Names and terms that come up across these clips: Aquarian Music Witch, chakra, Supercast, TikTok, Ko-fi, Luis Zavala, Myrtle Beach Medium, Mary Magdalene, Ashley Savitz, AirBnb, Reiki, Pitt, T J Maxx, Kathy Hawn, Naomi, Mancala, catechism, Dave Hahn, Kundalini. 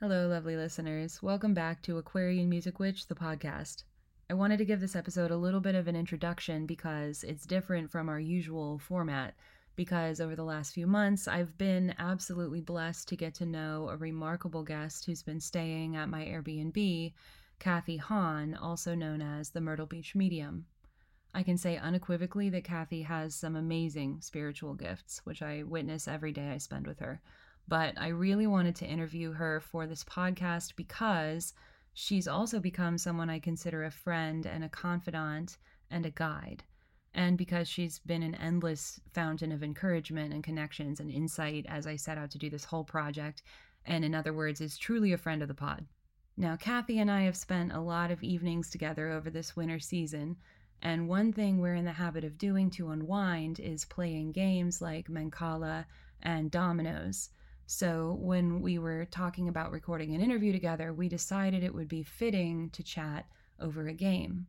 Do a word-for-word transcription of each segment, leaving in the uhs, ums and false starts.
Hello, lovely listeners. Welcome back to Aquarian Music Witch, the podcast. I wanted to give this episode a little bit of an introduction because it's different from our usual format, because over the last few months, I've been absolutely blessed to get to know a remarkable guest who's been staying at my Airbnb, Kathy Hawn, also known as the Myrtle Beach Medium. I can say unequivocally that Kathy has some amazing spiritual gifts, which I witness every day I spend with her. But I really wanted to interview her for this podcast because she's also become someone I consider a friend and a confidant and a guide, and because she's been an endless fountain of encouragement and connections and insight as I set out to do this whole project, and in other words, is truly a friend of the pod. Now, Kathy and I have spent a lot of evenings together over this winter season, and one thing we're in the habit of doing to unwind is playing games like Mancala and dominoes. So when we were talking about recording an interview together, we decided it would be fitting to chat over a game.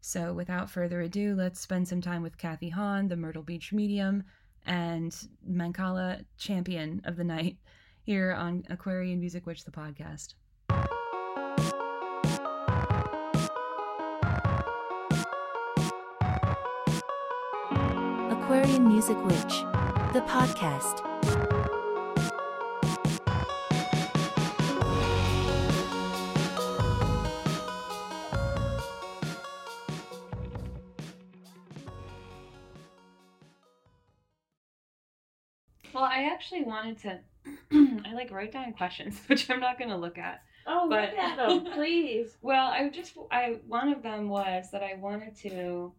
So without further ado, let's spend some time with Kathy Hawn, the Myrtle Beach medium and Mancala champion of the night, here on Aquarian Music Witch, the podcast. Aquarian Music Witch, the podcast. Well, I actually wanted to, I like wrote down questions, which I'm not going to look at. Oh, but, look at them, please. Well, I just, I one of them was that I wanted to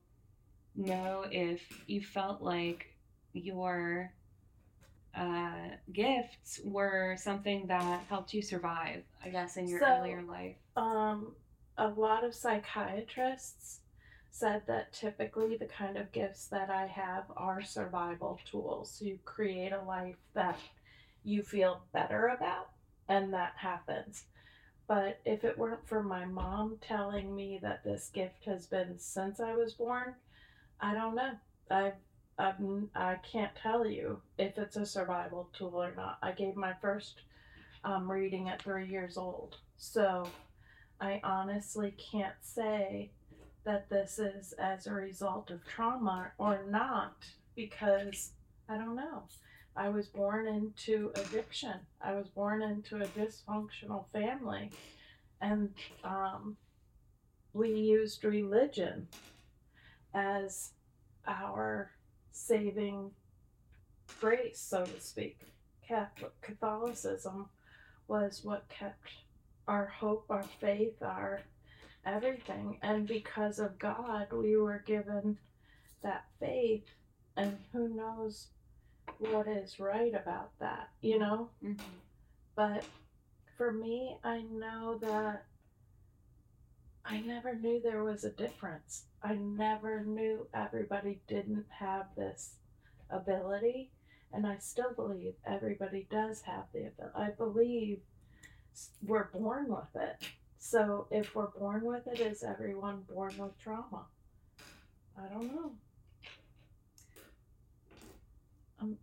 know if you felt like your uh, gifts were something that helped you survive, I guess, in your so, earlier life. Um, a lot of psychiatrists said that typically the kind of gifts that I have are survival tools. You create a life that you feel better about, and that happens. But if it weren't for my mom telling me that this gift has been since I was born, I don't know. I I, I can't tell you if it's a survival tool or not. I gave my first um, reading at three years old, so I honestly can't say that this is as a result of trauma or not, because I don't know. I was born into addiction. I was born into a dysfunctional family, and um, we used religion as our saving grace, so to speak. Catholic Catholicism was what kept our hope, our faith, our everything, and because of God we were given that faith, and who knows what is right about that, you know. Mm-hmm. But for me, I know that I never knew there was a difference. I never knew everybody didn't have this ability, and I still believe everybody does have the ability. I believe we're born with it. So if we're born with it, is everyone born with trauma? I don't know. I'm,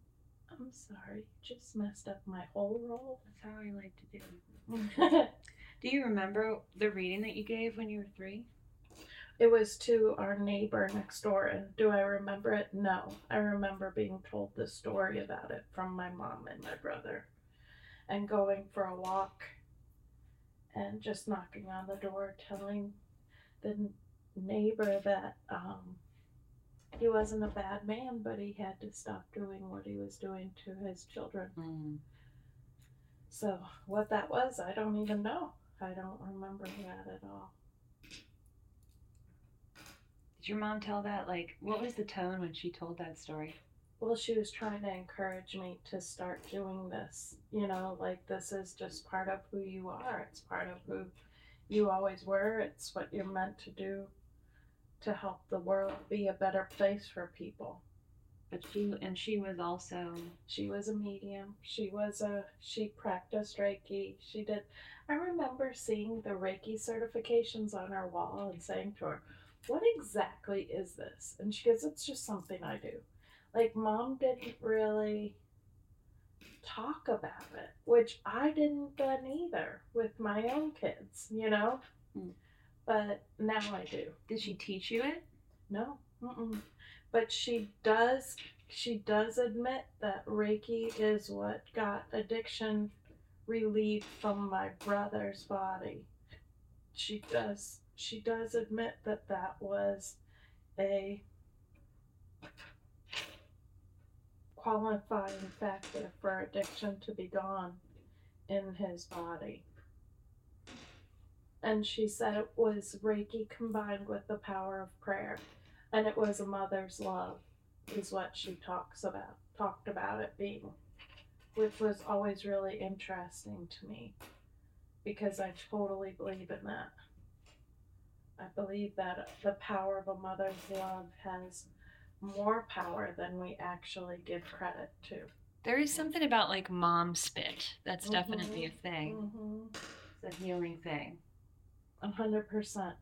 I'm sorry. Just messed up my whole roll. That's how I like to do. Do you remember the reading that you gave when you were three? It was to our neighbor next door. And do I remember it? No. I remember being told the story about it from my mom and my brother, and going for a walk and just knocking on the door, telling the neighbor that um, he wasn't a bad man, but he had to stop doing what he was doing to his children. Mm. So what that was, I don't even know. I don't remember that at all. Did your mom tell that, like, what was the tone when she told that story? Well, she was trying to encourage me to start doing this, you know, like, this is just part of who you are. It's part of who you always were. It's what you're meant to do to help the world be a better place for people. But she, and she was also, she was a medium. She was a, she practiced Reiki. She did. I remember seeing the Reiki certifications on her wall and saying to her, what exactly is this? And she goes, it's just something I do. Like, mom didn't really talk about it, which I didn't then either with my own kids, you know? Mm. But now I do. Did she teach you it? No. Mm-mm. But she does, she does admit that Reiki is what got addiction relieved from my brother's body. She does, she does admit that that was a qualifying factor for addiction to be gone in his body. And she said it was Reiki combined with the power of prayer. And it was a mother's love, is what she talks about, talked about it being, which was always really interesting to me because I totally believe in that. I believe that the power of a mother's love has more power than we actually give credit to. There is something about like mom spit. That's mm-hmm. definitely a thing. Mm-hmm. It's a healing thing. A hundred percent.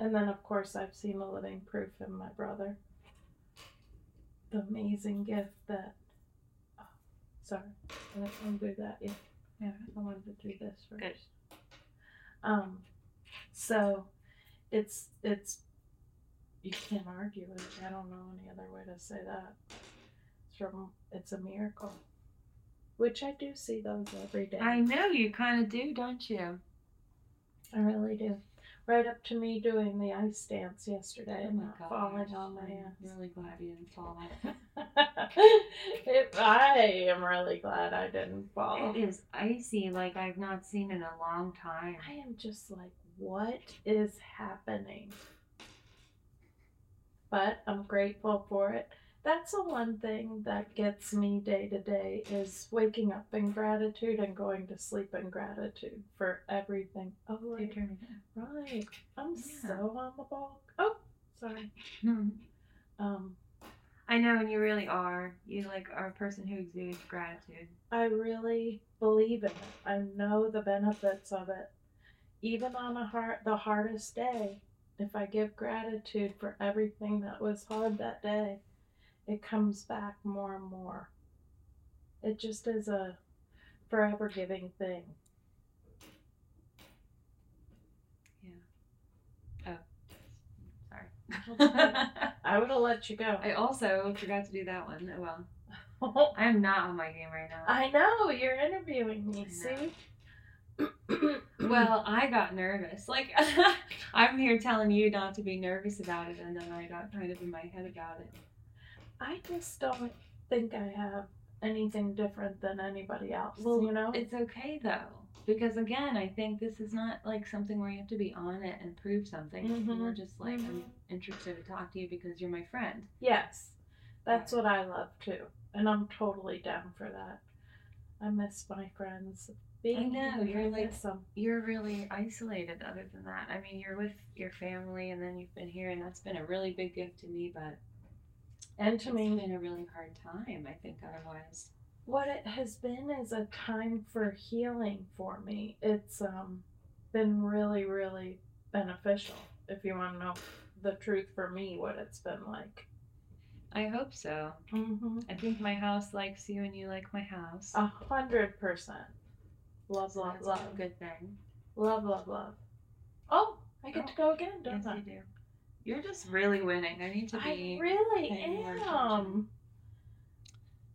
And then, of course, I've seen a living proof in my brother. The amazing gift that... Oh, sorry. I don't want to do that yet. Yeah, I wanted to do this first. Good. Um, so, it's... it's you can't argue with it. I don't know any other way to say that. It's, from, it's a miracle. Which I do see those every day. I know. You kind of do, don't you? I really do. Right up to me doing the ice dance yesterday and oh not falling on my hands. I'm really glad you didn't fall. If I am really glad I didn't fall. It is icy like I've not seen in a long time. I am just like, what is happening? But I'm grateful for it. That's the one thing that gets me day to day is waking up in gratitude and going to sleep in gratitude for everything. Oh, right. Right. I'm yeah. so on the ball. Oh, sorry. Mm-hmm. Um, I know, and you really are. You like are a person who exudes gratitude. I really believe in it. I know the benefits of it. Even on a hard, the hardest day, if I give gratitude for everything that was hard that day, it comes back more and more. It just is a forever giving thing. Yeah. Oh, sorry. I would have let you go. I also forgot to do that one. Oh, well. I'm not on my game right now. I know. You're interviewing me, see? Well, I got nervous. Like, I'm here telling you not to be nervous about it, and then I got kind of in my head about it. I just don't think I have anything different than anybody else, well, you know? It's okay, though, because, again, I think this is not, like, something where you have to be on it and prove something. Mm-hmm. We're just, like, mm-hmm. I'm interested to talk to you because you're my friend. Yes. That's what I love, too, and I'm totally down for that. I miss my friends. Being I know, you're, I like, you're really isolated other than that. I mean, you're with your family, and then you've been here, and that's been a really big gift to me, but... And to me, it's been a really hard time, I think, otherwise. What it has been is a time for healing for me. It's um, been really, really beneficial, if you want to know the truth for me, what it's been like. I hope so. Mm-hmm. I think my house likes you and you like my house. A hundred percent. Love, love, love. That's a good thing. Love, love, love. Oh, I get oh. to go again, don't yes, I? Yes, you do. You're just really winning. I need to be. I really am.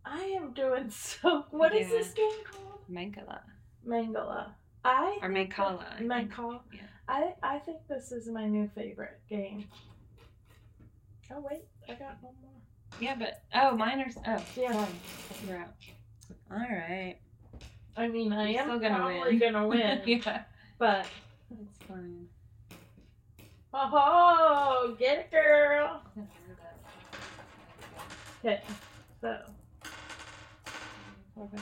I am doing so. What yeah. is this game called? Mancala. Mancala. I. Or Mancala. Mancala. Yeah. I I think this is my new favorite game. Oh wait, I got one more. Yeah, but oh, mine are oh yeah. You're out. All right. I mean, I You're am still gonna probably win. gonna win. yeah. But it's fine. Oh, get it, girl. Okay, so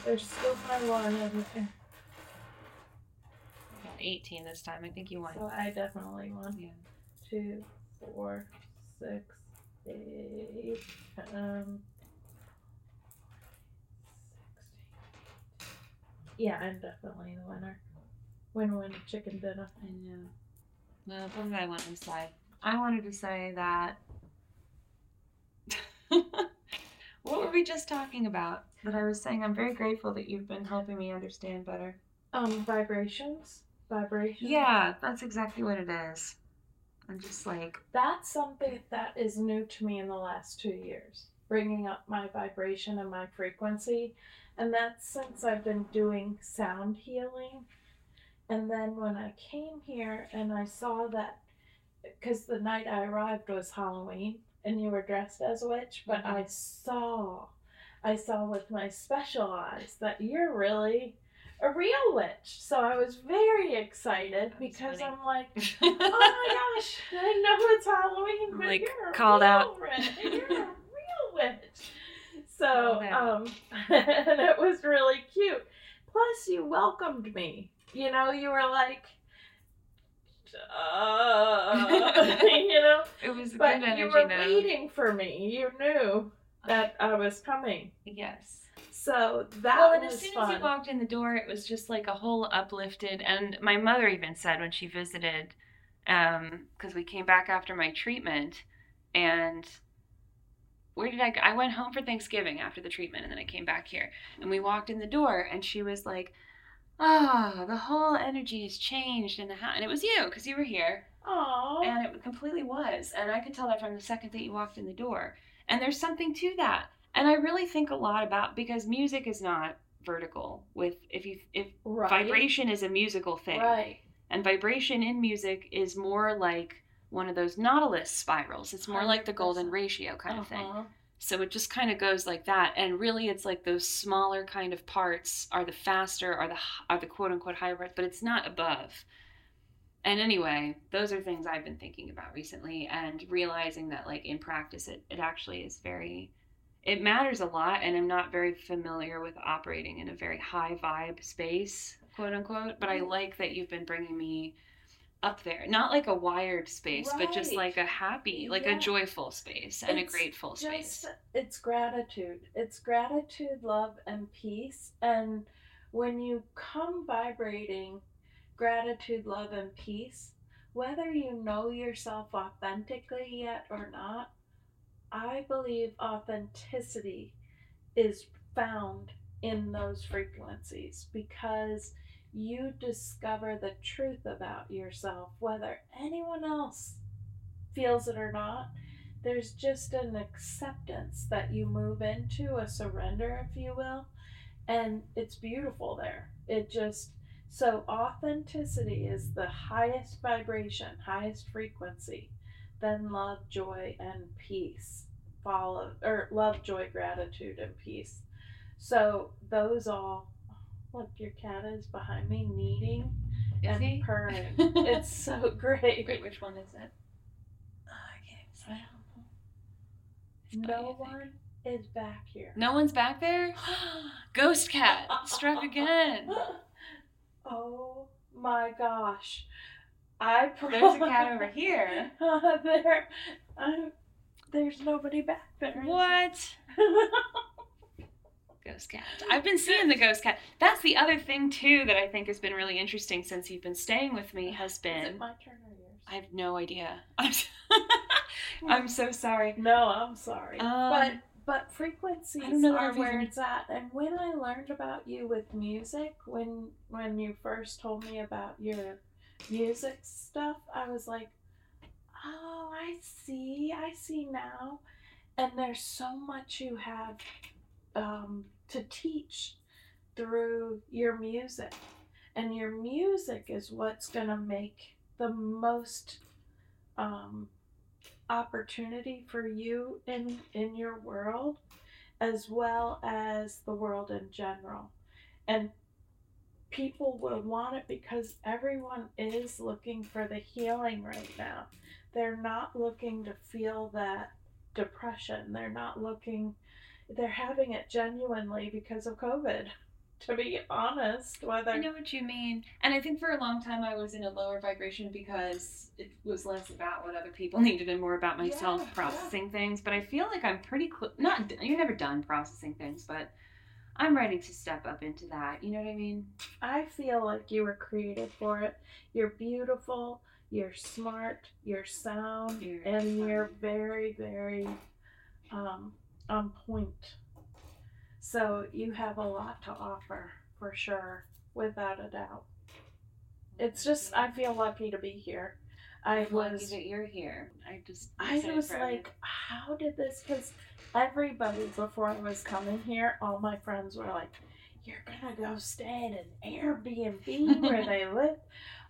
there's still my one over there. I got eighteen this time. I think you won. So I definitely won. Yeah. Two, four, six, eight, um, sixteen. Yeah, I'm definitely the winner. Win-win chicken dinner. I know. No, what did I want to say? I wanted to say that... What were we just talking about? But I was saying I'm very grateful that you've been helping me understand better. Um, vibrations? Vibrations? Yeah, that's exactly what it is. I'm just like... That's something that is new to me in the last two years. Bringing up my vibration and my frequency. And that's since I've been doing sound healing. And then when I came here and I saw that, because the night I arrived was Halloween and you were dressed as a witch, but I saw, I saw with my special eyes that you're really a real witch. So I was very excited That's because funny. I'm like, oh my gosh, I know it's Halloween, but like, you're, a called out. you're a real witch. So um, and it was really cute. Plus you welcomed me. You know, you were like, uh, you know, it was good but energy, you were though. waiting for me. You knew that I was coming. Yes. So that well, was and as soon fun. as you walked in the door, it was just like a whole uplifted. And my mother even said when she visited, um, because we came back after my treatment, and where did I go? I went home for Thanksgiving after the treatment, and then I came back here, and we walked in the door, and she was like, oh, the whole energy has changed in the house. And it was you, because you were here. Oh. And it completely was. And I could tell that from the second that you walked in the door. And there's something to that. And I really think a lot about, because music is not vertical. With if you if right. Vibration is a musical thing. Right. And vibration in music is more like one of those Nautilus spirals. It's more one hundred percent like the golden ratio kind uh-huh. of thing. So it just kind of goes like that. And really, it's like those smaller kind of parts are the faster, are the are the quote-unquote higher parts, but it's not above. And anyway, those are things I've been thinking about recently and realizing that, like, in practice, it, it actually is very, it matters a lot. And I'm not very familiar with operating in a very high vibe space, quote-unquote. But I like that you've been bringing me up there, not like a wired space, right. but just like a happy, like yeah. a joyful space and it's a grateful space. Just, it's gratitude. It's gratitude, love, and peace. And when you come vibrating gratitude, love, and peace, whether you know yourself authentically yet or not, I believe authenticity is found in those frequencies because you discover the truth about yourself, whether anyone else feels it or not. There's just an acceptance that you move into, a surrender, if you will, and it's beautiful there. It just, so authenticity is the highest vibration, highest frequency. Then love, joy, and peace follow, or love, joy, gratitude, and peace. So those all. Look, your cat is behind me, kneading is and he? purring. It's so great. Wait, which one is it? Oh, I can't see. I don't know. No one is back here. No one's back there? Ghost cat struck again. Oh my gosh. I probably... There's a cat over here. Uh, there. I'm... There's nobody back there. What? Ghost cat. I've been seeing the ghost cat. That's the other thing too that I think has been really interesting since you've been staying with me has been. Is it my turn or yours? I have no idea. I'm so, I'm so sorry. No, I'm sorry. Um, but but frequencies are where even... it's at. And when I learned about you with music, when when you first told me about your music stuff, I was like, oh, I see, I see now. And there's so much you have. Um, to teach through your music, and your music is what's going to make the most um, opportunity for you in in your world, as well as the world in general. And people will want it because everyone is looking for the healing right now. They're not looking to feel that depression. They're not looking. They're having it genuinely because of COVID, to be honest. Whether I know what you mean. And I think for a long time I was in a lower vibration because it was less about what other people needed and more about myself yeah, processing yeah. things. But I feel like I'm pretty close. Not, you're never done processing things, but I'm ready to step up into that. You know what I mean? I feel like you were created for it. You're beautiful. You're smart. You're sound. You're and fun. You're very, very... um. on point. So you have a lot to offer, for sure, without a doubt. It's just, I feel lucky to be here. I I'm was lucky that you're here. I just, I was like, you. How did this? Because everybody before I was coming here, all my friends were like, "You're gonna go stay at an Airbnb where they live?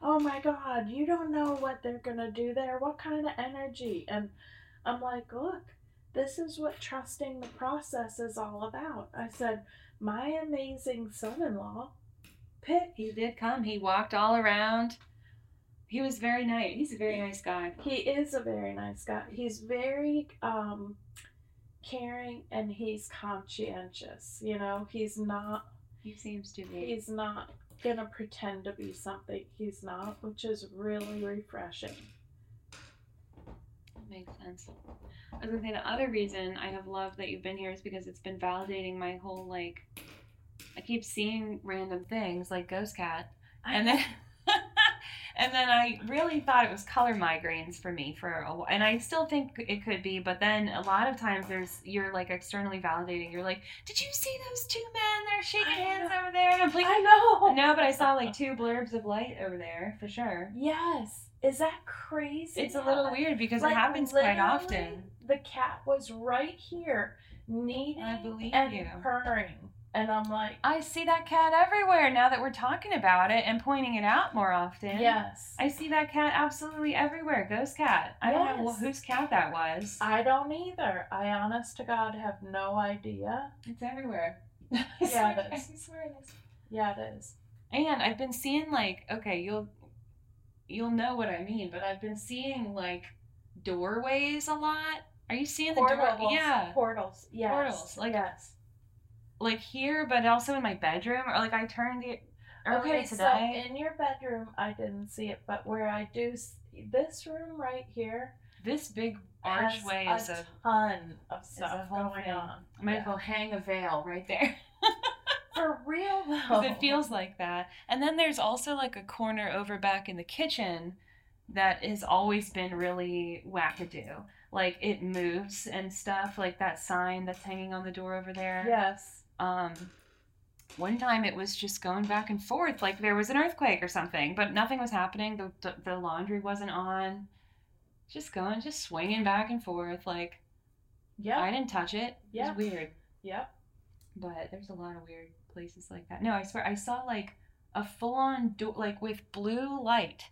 Oh my God, you don't know what they're gonna do there. What kind of energy?" And I'm like, "Look, this is what trusting the process is all about." I said, "My amazing son-in-law, Pitt, he did come. He walked all around." He was very nice. He's a very nice guy. He is a very nice guy. He's very um, caring, and he's conscientious. You know, he's not... He seems to be. He's not going to pretend to be something he's not, which is really refreshing. That makes sense. I was going to say, the other reason I have loved that you've been here is because it's been validating my whole, like... I keep seeing random things, like Ghost Cat, and then... And then I really thought it was color migraines for me for a while. And I still think it could be, but then a lot of times there's, you're like externally validating. You're like, did you see those two men? They're shaking hands over there. And I'm like, I know. No, but I saw like two blurbs of light over there for sure. Yes. Is that crazy? It's a little weird because like, it happens quite often. The cat was right here, kneading and you. purring. And I'm like... I see that cat everywhere now that we're talking about it and pointing it out more often. Yes. I see that cat absolutely everywhere. Ghost Cat. I yes. don't know whose cat that was. I don't either. I, honest to God, have no idea. It's everywhere. Yeah, it is. I swear it is. Yeah, it is. And I've been seeing, like... Okay, you'll you'll know what I mean, but I've been seeing, like, doorways a lot. Are you seeing portals, the door? Yeah. Portals. Yes. Portals. Like, yes. Like here, but also in my bedroom, or like I turned it earlier okay, today. So in your bedroom, I didn't see it, but where I do see this room right here, this big archway has is a ton of stuff going thing. on. I might as well hang a veil right there. For real though, it feels like that. And then there's also like a corner over back in the kitchen that has always been really wackadoo. Like it moves and stuff. Like that sign that's hanging on the door over there. Yes. Um, one time it was just going back and forth, like there was an earthquake or something, but nothing was happening. The the laundry wasn't on. Just going, just swinging back and forth. Like, yeah, I didn't touch it. Yeah, it was weird. Yeah, but there's a lot of weird places like that. No, I swear I saw like a full-on door, like with blue light.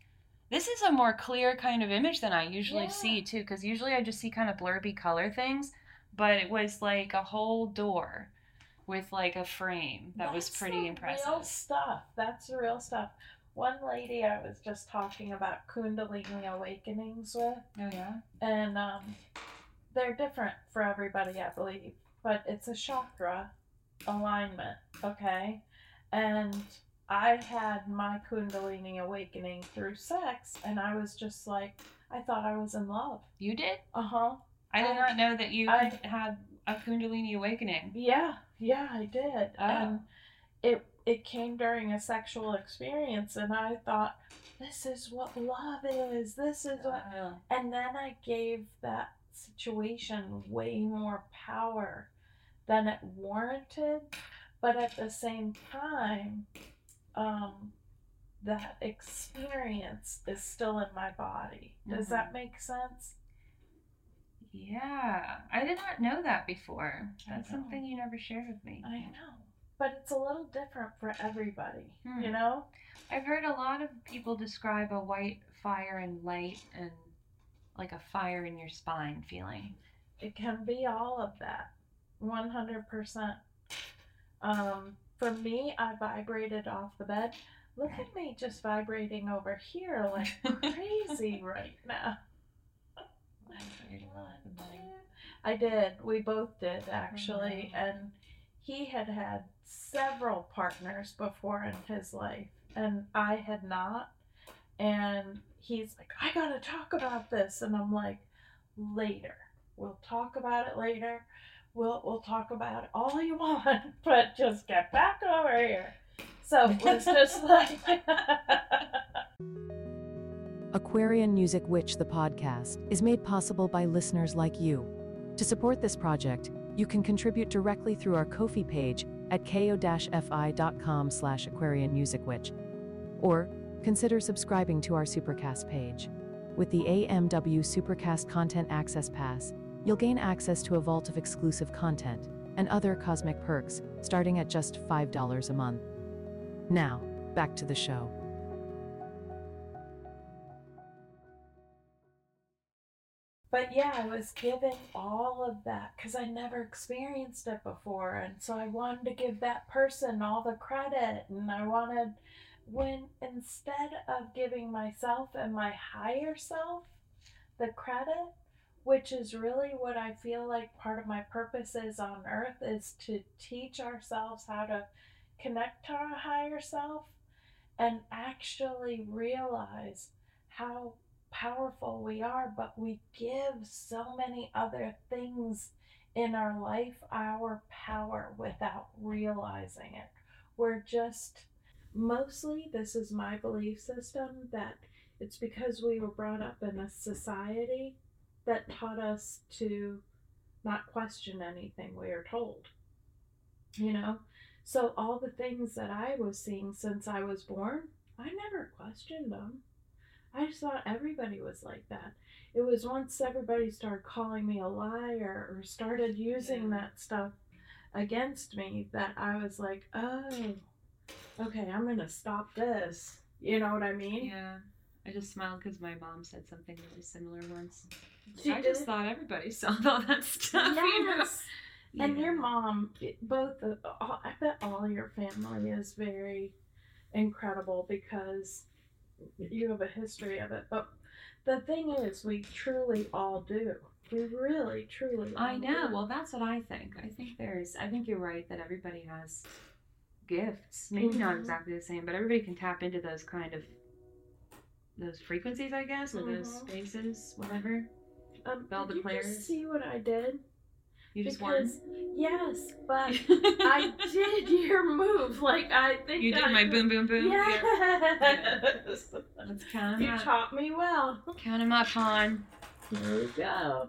This is a more clear kind of image than I usually yeah. see too, because usually I just see kind of blurby color things, but it was like a whole door. With like a frame that That's was pretty impressive. That's real stuff. That's the real stuff. One lady I was just talking about Kundalini awakenings with. Oh yeah. And um, they're different for everybody, I believe, but it's a chakra alignment, okay? And I had my Kundalini awakening through sex, and I was just like, I thought I was in love. You did? Uh huh. I did I, not know that you I, had a Kundalini awakening. Yeah. Yeah, I did. Oh. And it it came during a sexual experience, and I thought, this is what love is. This is what... Uh, and then I gave that situation way more power than it warranted. But at the same time, um, that experience is still in my body. Does mm-hmm. that make sense? Yeah, I did not know that before. That's something you never shared with me. I know, but it's a little different for everybody, hmm. you know? I've heard a lot of people describe a white fire and light and like a fire in your spine feeling. It can be all of that, one hundred percent. Um, for me, I vibrated off the bed. Look at me just vibrating over here like crazy right now. I did. We both did, actually. And he had had several partners before in his life, and I had not. And he's like, I gotta talk about this. And I'm like, later. We'll talk about it later. We'll we'll talk about it all you want, but just get back over here. So it was just like... Aquarian Music Witch, the podcast, is made possible by listeners like you. To support this project, You can contribute directly through our Ko-fi page at ko dash fi dot com slash Aquarian Music Witch, or consider subscribing to our Supercast page. With the A M W Supercast Content Access Pass, you'll gain access to a vault of exclusive content and other cosmic perks, starting at just five dollars a month. Now, back to the show. But yeah, I was given all of that because I never experienced it before. And so I wanted to give that person all the credit. And I wanted, when instead of giving myself and my higher self the credit, which is really what I feel like part of my purpose is on earth, is to teach ourselves how to connect to our higher self and actually realize how powerful we are. But we give so many other things in our life our power without realizing it. We're just, mostly, this is my belief system, that it's because we were brought up in a society that taught us to not question anything we are told, you know. So all the things that I was seeing since I was born, I never questioned them. I just thought everybody was like that. It was once everybody started calling me a liar or started using that stuff against me that I was like, oh, okay, I'm going to stop this. You know what I mean? Yeah. I just smiled because my mom said something really similar once. She I did. Just thought everybody saw all that stuff. Yes. You know? And yeah. Your mom, both, of, all, I bet all your family is very incredible because you have a history of it. But the thing is, we truly all do. We really, truly all I know. Do. Well, that's what I think. I think there's, I think you're right that everybody has gifts. Maybe mm-hmm. not exactly the same, but everybody can tap into those kind of, those frequencies, I guess, or mm-hmm. those spaces, whatever. Um, all the did players. You just see what I did? You just because, won? Yes, but I did your move. Like, I think You did I, my boom, boom, boom. Yes. yes. Let's count them you up. You taught me well. Count them up, Han. There we go.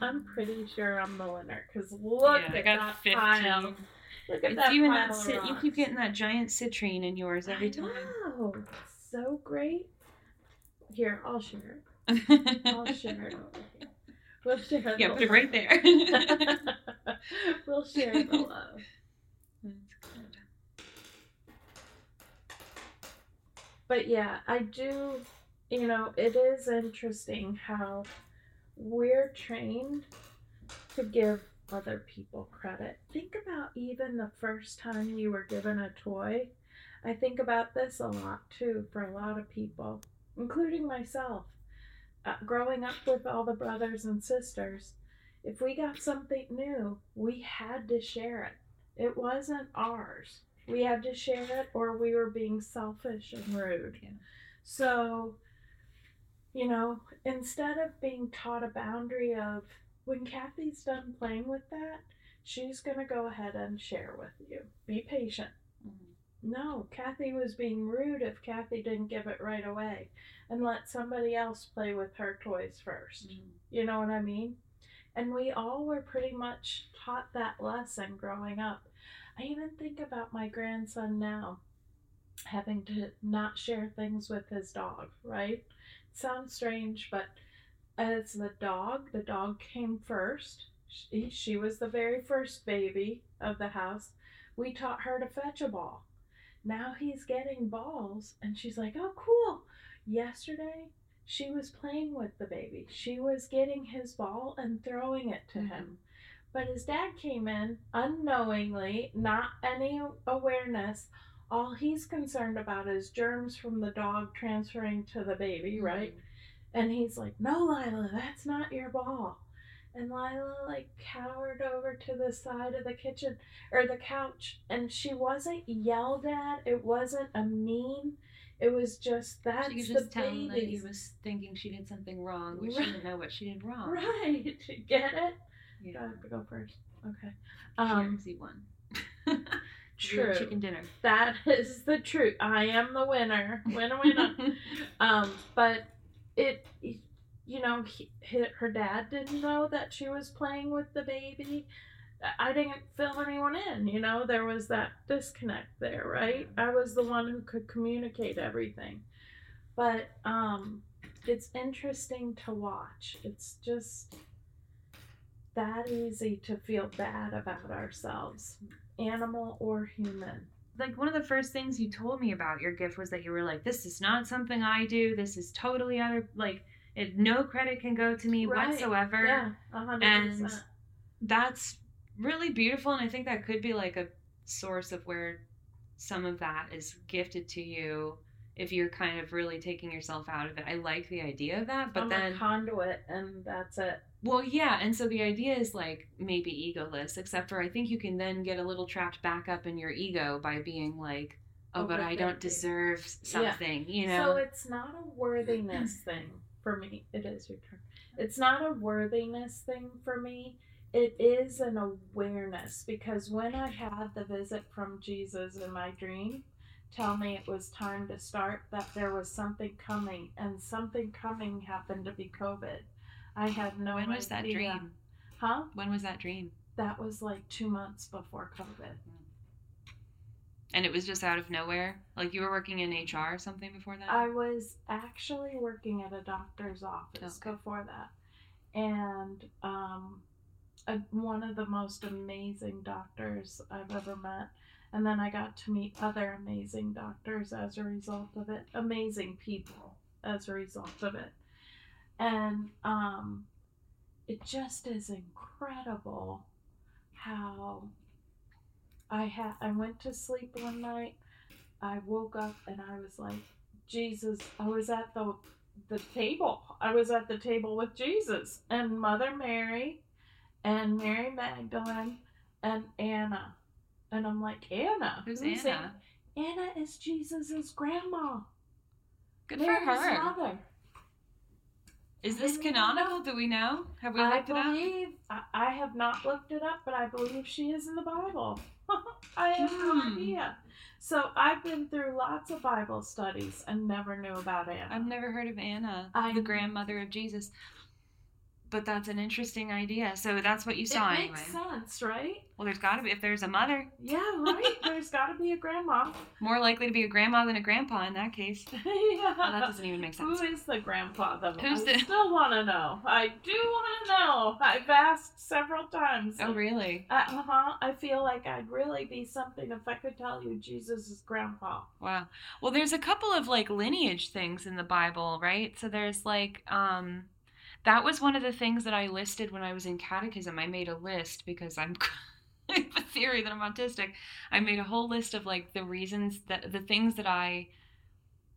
I'm pretty sure I'm the winner, because look yeah, at I got that pile. Look at it's that you pile that cit- You keep getting that giant citrine in yours every I time. Wow. So great. Here, I'll share. I'll share it over here. We'll share yeah, the put love. It right there. We'll share the love. That's good. But yeah, I do, you know, it is interesting how we're trained to give other people credit. Think about even the first time you were given a toy. I think about this a lot too for a lot of people, including myself. Uh, growing up with all the brothers and sisters, if we got something new, we had to share it. It wasn't ours. We had to share it or we were being selfish and rude. Yeah. So, you know, instead of being taught a boundary of, when Kathy's done playing with that, she's going to go ahead and share with you. Be patient. No, Kathy was being rude if Kathy didn't give it right away and let somebody else play with her toys first. Mm. You know what I mean? And we all were pretty much taught that lesson growing up. I even think about my grandson now having to not share things with his dog, right? Sounds strange, but as the dog, the dog came first. She, she was the very first baby of the house. We taught her to fetch a ball. Now he's getting balls, and she's like, oh, cool. Yesterday, she was playing with the baby. She was getting his ball and throwing it to mm-hmm. him. But his dad came in unknowingly, not any awareness. All he's concerned about is germs from the dog transferring to the baby, right? Mm-hmm. And he's like, no, Lila, that's not your ball. And Lila, like, cowered over to the side of the kitchen, or the couch, and she wasn't yelled at. It wasn't a mean. It was just, that's the baby. She could just tell him that he was thinking she did something wrong, which right. She didn't know what she did wrong. Right. Get it? Yeah. Do I have to go first? Okay. Um, she won. True. Chicken dinner. That is the truth. I am the winner. Winner, winner. um, but it... you know, he, her dad didn't know that she was playing with the baby. I didn't fill anyone in, you know, there was that disconnect there, right? I was the one who could communicate everything. But um, it's interesting to watch. It's just that easy to feel bad about ourselves, animal or human. Like, one of the first things you told me about your gift was that you were like, this is not something I do. This is totally other, like, it, no credit can go to me right. whatsoever. Yeah, one hundred percent. And that's really beautiful. And I think that could be like a source of where some of that is gifted to you if you're kind of really taking yourself out of it. I like the idea of that, but I'm then a conduit, and that's it. Well, yeah, and so the idea is like maybe egoless, except for I think you can then get a little trapped back up in your ego by being like, oh, but I don't deserve something, yeah. you know? So it's not a worthiness thing for me. It is your turn. It's not a worthiness thing for me. It is an awareness, because when I had the visit from Jesus in my dream, tell me it was time to start, that there was something coming, and something coming happened to be COVID. I had no idea. When was that dream? Huh? When was that dream? That was like two months before COVID. And it was just out of nowhere? Like, you were working in H R or something before that? I was actually working at a doctor's office okay. before that. And um, a, one of the most amazing doctors I've ever met. And then I got to meet other amazing doctors as a result of it. Amazing people as a result of it. And um, it just is incredible how I had. I went to sleep one night. I woke up and I was like, Jesus. I was at the the table. I was at the table with Jesus and Mother Mary, and Mary Magdalene, and Anna. And I'm like, Anna. Who's, who's Anna? Anna? Anna is Jesus's grandma. Good Mary's for her. Mother. Is this canonical? Do we know? Have we looked it up? I believe, I have not looked it up, but I believe she is in the Bible. I have no idea. So I've been through lots of Bible studies and never knew about Anna. I've never heard of Anna, I, the grandmother of Jesus. But that's an interesting idea. So that's what you saw anyway. It makes sense, right? Well, there's got to be, if there's a mother. Yeah, right? There's got to be a grandma. More likely to be a grandma than a grandpa in that case. Yeah. Well, that doesn't even make sense. Who is the grandpa, though? Who's I the... still want to know. I do want to know. I've asked several times. Oh, really? Uh, uh-huh. I feel like I'd really be something if I could tell you Jesus' grandpa. Wow. Well, there's a couple of, like, lineage things in the Bible, right? So there's, like, um... that was one of the things that I listed when I was in catechism. I made a list because I'm I have a theory that I'm autistic. I made a whole list of like the reasons that the things that I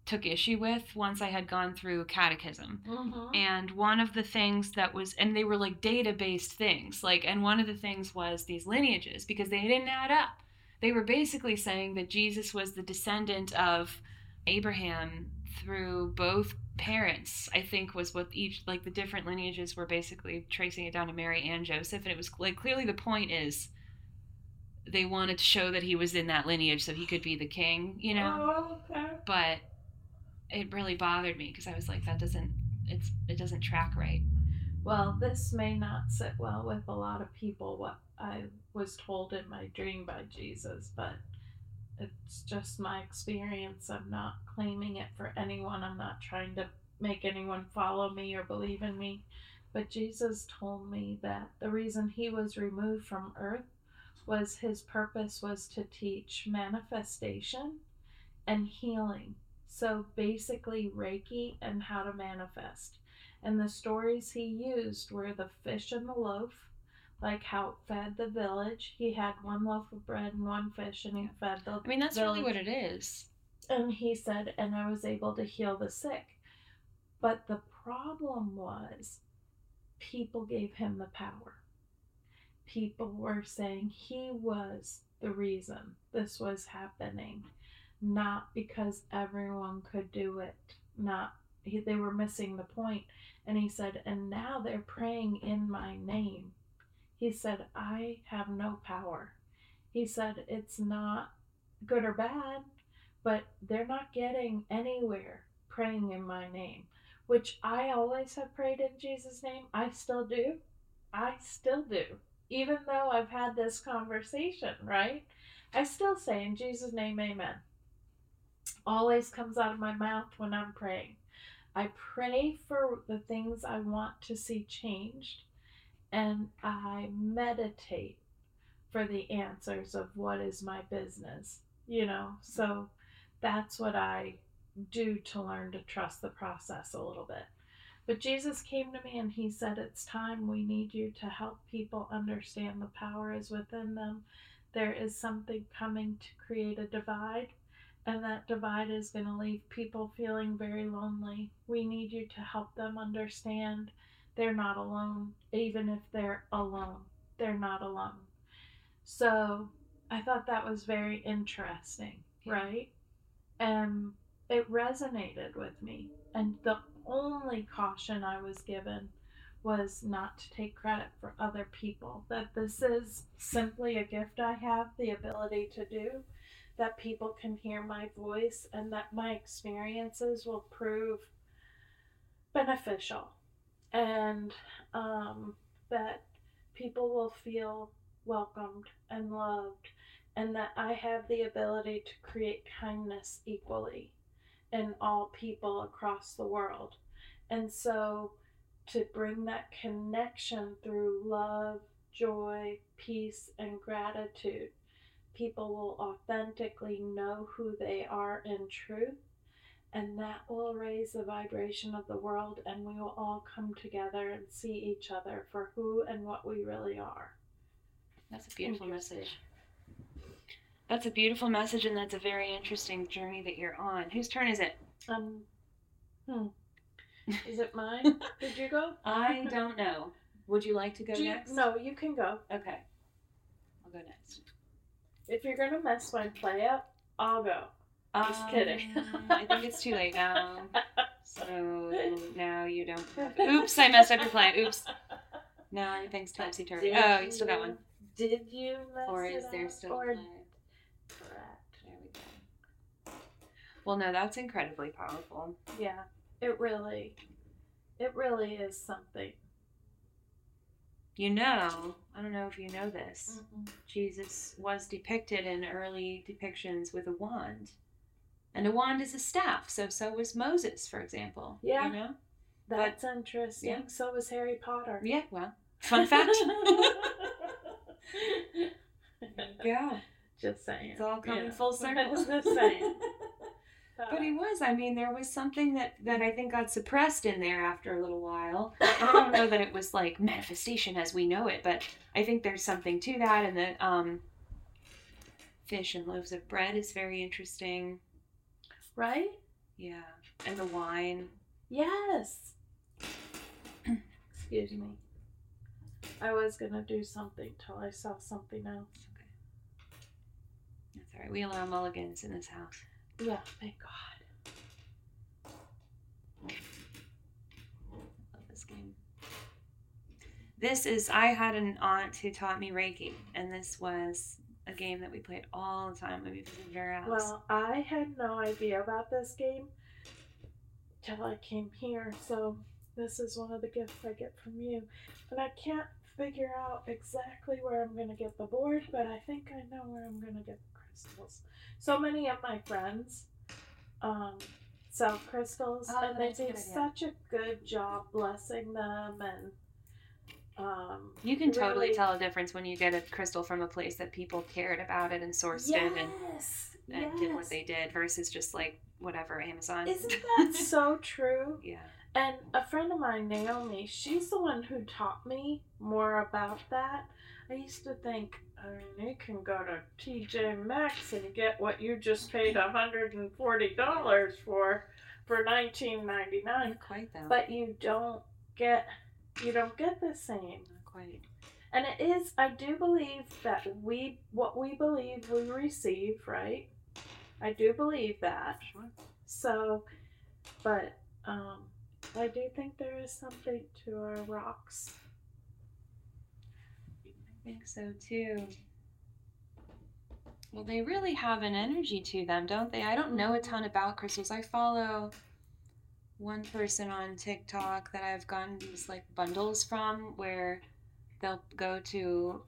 took issue with once I had gone through catechism. Mm-hmm. And one of the things that was, and they were like data-based things, like, and one of the things was these lineages because they didn't add up. They were basically saying that Jesus was the descendant of Abraham through both parents, I think, was what each, like, the different lineages were basically tracing it down to Mary and Joseph. And it was like, clearly the point is they wanted to show that he was in that lineage so he could be the king, you know? Oh, okay. But it really bothered me because I was like, that doesn't, it's, it doesn't track right. Well, this may not sit well with a lot of people, what I was told in my dream by Jesus, but it's just my experience. I'm not claiming it for anyone. I'm not trying to make anyone follow me or believe in me. But Jesus told me that the reason he was removed from earth was his purpose was to teach manifestation and healing. So basically Reiki and how to manifest. And the stories he used were the fish and the loaf. Like how it fed the village. He had one loaf of bread and one fish, and he fed the I mean, that's village. Really what it is. And he said, and I was able to heal the sick. But the problem was people gave him the power. People were saying he was the reason this was happening, not because everyone could do it, not he, they were missing the point. And he said, and now they're praying in my name. He said, I have no power. He said, it's not good or bad, but they're not getting anywhere praying in my name. which I always have prayed in Jesus' name. I still do. I still do. Even though I've had this conversation, right? I still say in Jesus' name, amen. Always comes out of my mouth when I'm praying. I pray for the things I want to see changed, and I meditate for the answers of what is my business, you know? So that's what I do to learn to trust the process a little bit. But Jesus came to me and he said, it's time. We need you to help people understand the power is within them. There is something coming to create a divide, and that divide is going to leave people feeling very lonely. We need you to help them understand they're not alone. Even if they're alone, they're not alone. So I thought that was very interesting, yeah. Right? And it resonated with me. And the only caution I was given was not to take credit for other people, that this is simply a gift I have the ability to do, that people can hear my voice, and that my experiences will prove beneficial, and um, that people will feel welcomed and loved, and that I have the ability to create kindness equally in all people across the world. And so to bring that connection through love, joy, peace, and gratitude, people will authentically know who they are in truth, and that will raise the vibration of the world, and we will all come together and see each other for who and what we really are. That's a beautiful message. That's a beautiful message, and that's a very interesting journey that you're on. Whose turn is it? Um, hmm. Is it mine? Did you go? I don't know. Would you like to go Do next? You, no, you can go. Okay. I'll go next. If you're going to mess my play up, I'll go. Just um, kidding. I think it's too late now. So now you don't. Oops, I messed up your play. Oops. Now everything's topsy-turvy. Oh, you still got one. Did you mess Or is it there up? Still or... a play? Correct. There we go. Well, no, that's incredibly powerful. Yeah, it really, it really is something. You know, I don't know if you know this, mm-hmm. Jesus was depicted in early depictions with a wand. And a wand is a staff, so so was Moses, for example. Yeah, you know? That's but, interesting. Yeah. So was Harry Potter. Yeah, well, fun fact. Yeah. Just saying. It's all coming yeah. full circle. Just saying. But he was. I mean, there was something that, that I think got suppressed in there after a little while. I don't know that it was like manifestation as we know it, but I think there's something to that. And the um, fish and loaves of bread is very interesting. Right? Yeah. And the wine. Yes. Excuse me. I was going to do something till I saw something else. That's all right. We allow mulligans in this house. Yeah, thank God. I love this game. This is, I had an aunt who taught me Reiki, and this was a game that we played all the time when we visited her house. Well, I had no idea about this game till I came here, so this is one of the gifts I get from you. And I can't figure out exactly where I'm going to get the board, but I think I know where I'm going to get the crystals. So many of my friends um, sell crystals, oh, and they do such a good job blessing them. And um, you can really totally tell a difference when you get a crystal from a place that people cared about it and sourced yes, it and, and yes. did what they did versus just like whatever, Amazon. Isn't that so true? Yeah. And a friend of mine, Naomi, she's the one who taught me more about that. I used to think, I mean, you can go to T J Maxx and get what you just paid one hundred forty dollars for, for nineteen ninety-nine. Not quite, though. But you don't get, you don't get the same. Not quite. And it is, I do believe that we, what we believe, we receive, right? I do believe that. Sure. So, but, um... I do think there is something to our rocks. I think so too. Well, they really have an energy to them, don't they? I don't know a ton about crystals. I follow one person on TikTok that I've gotten these like bundles from where they'll go to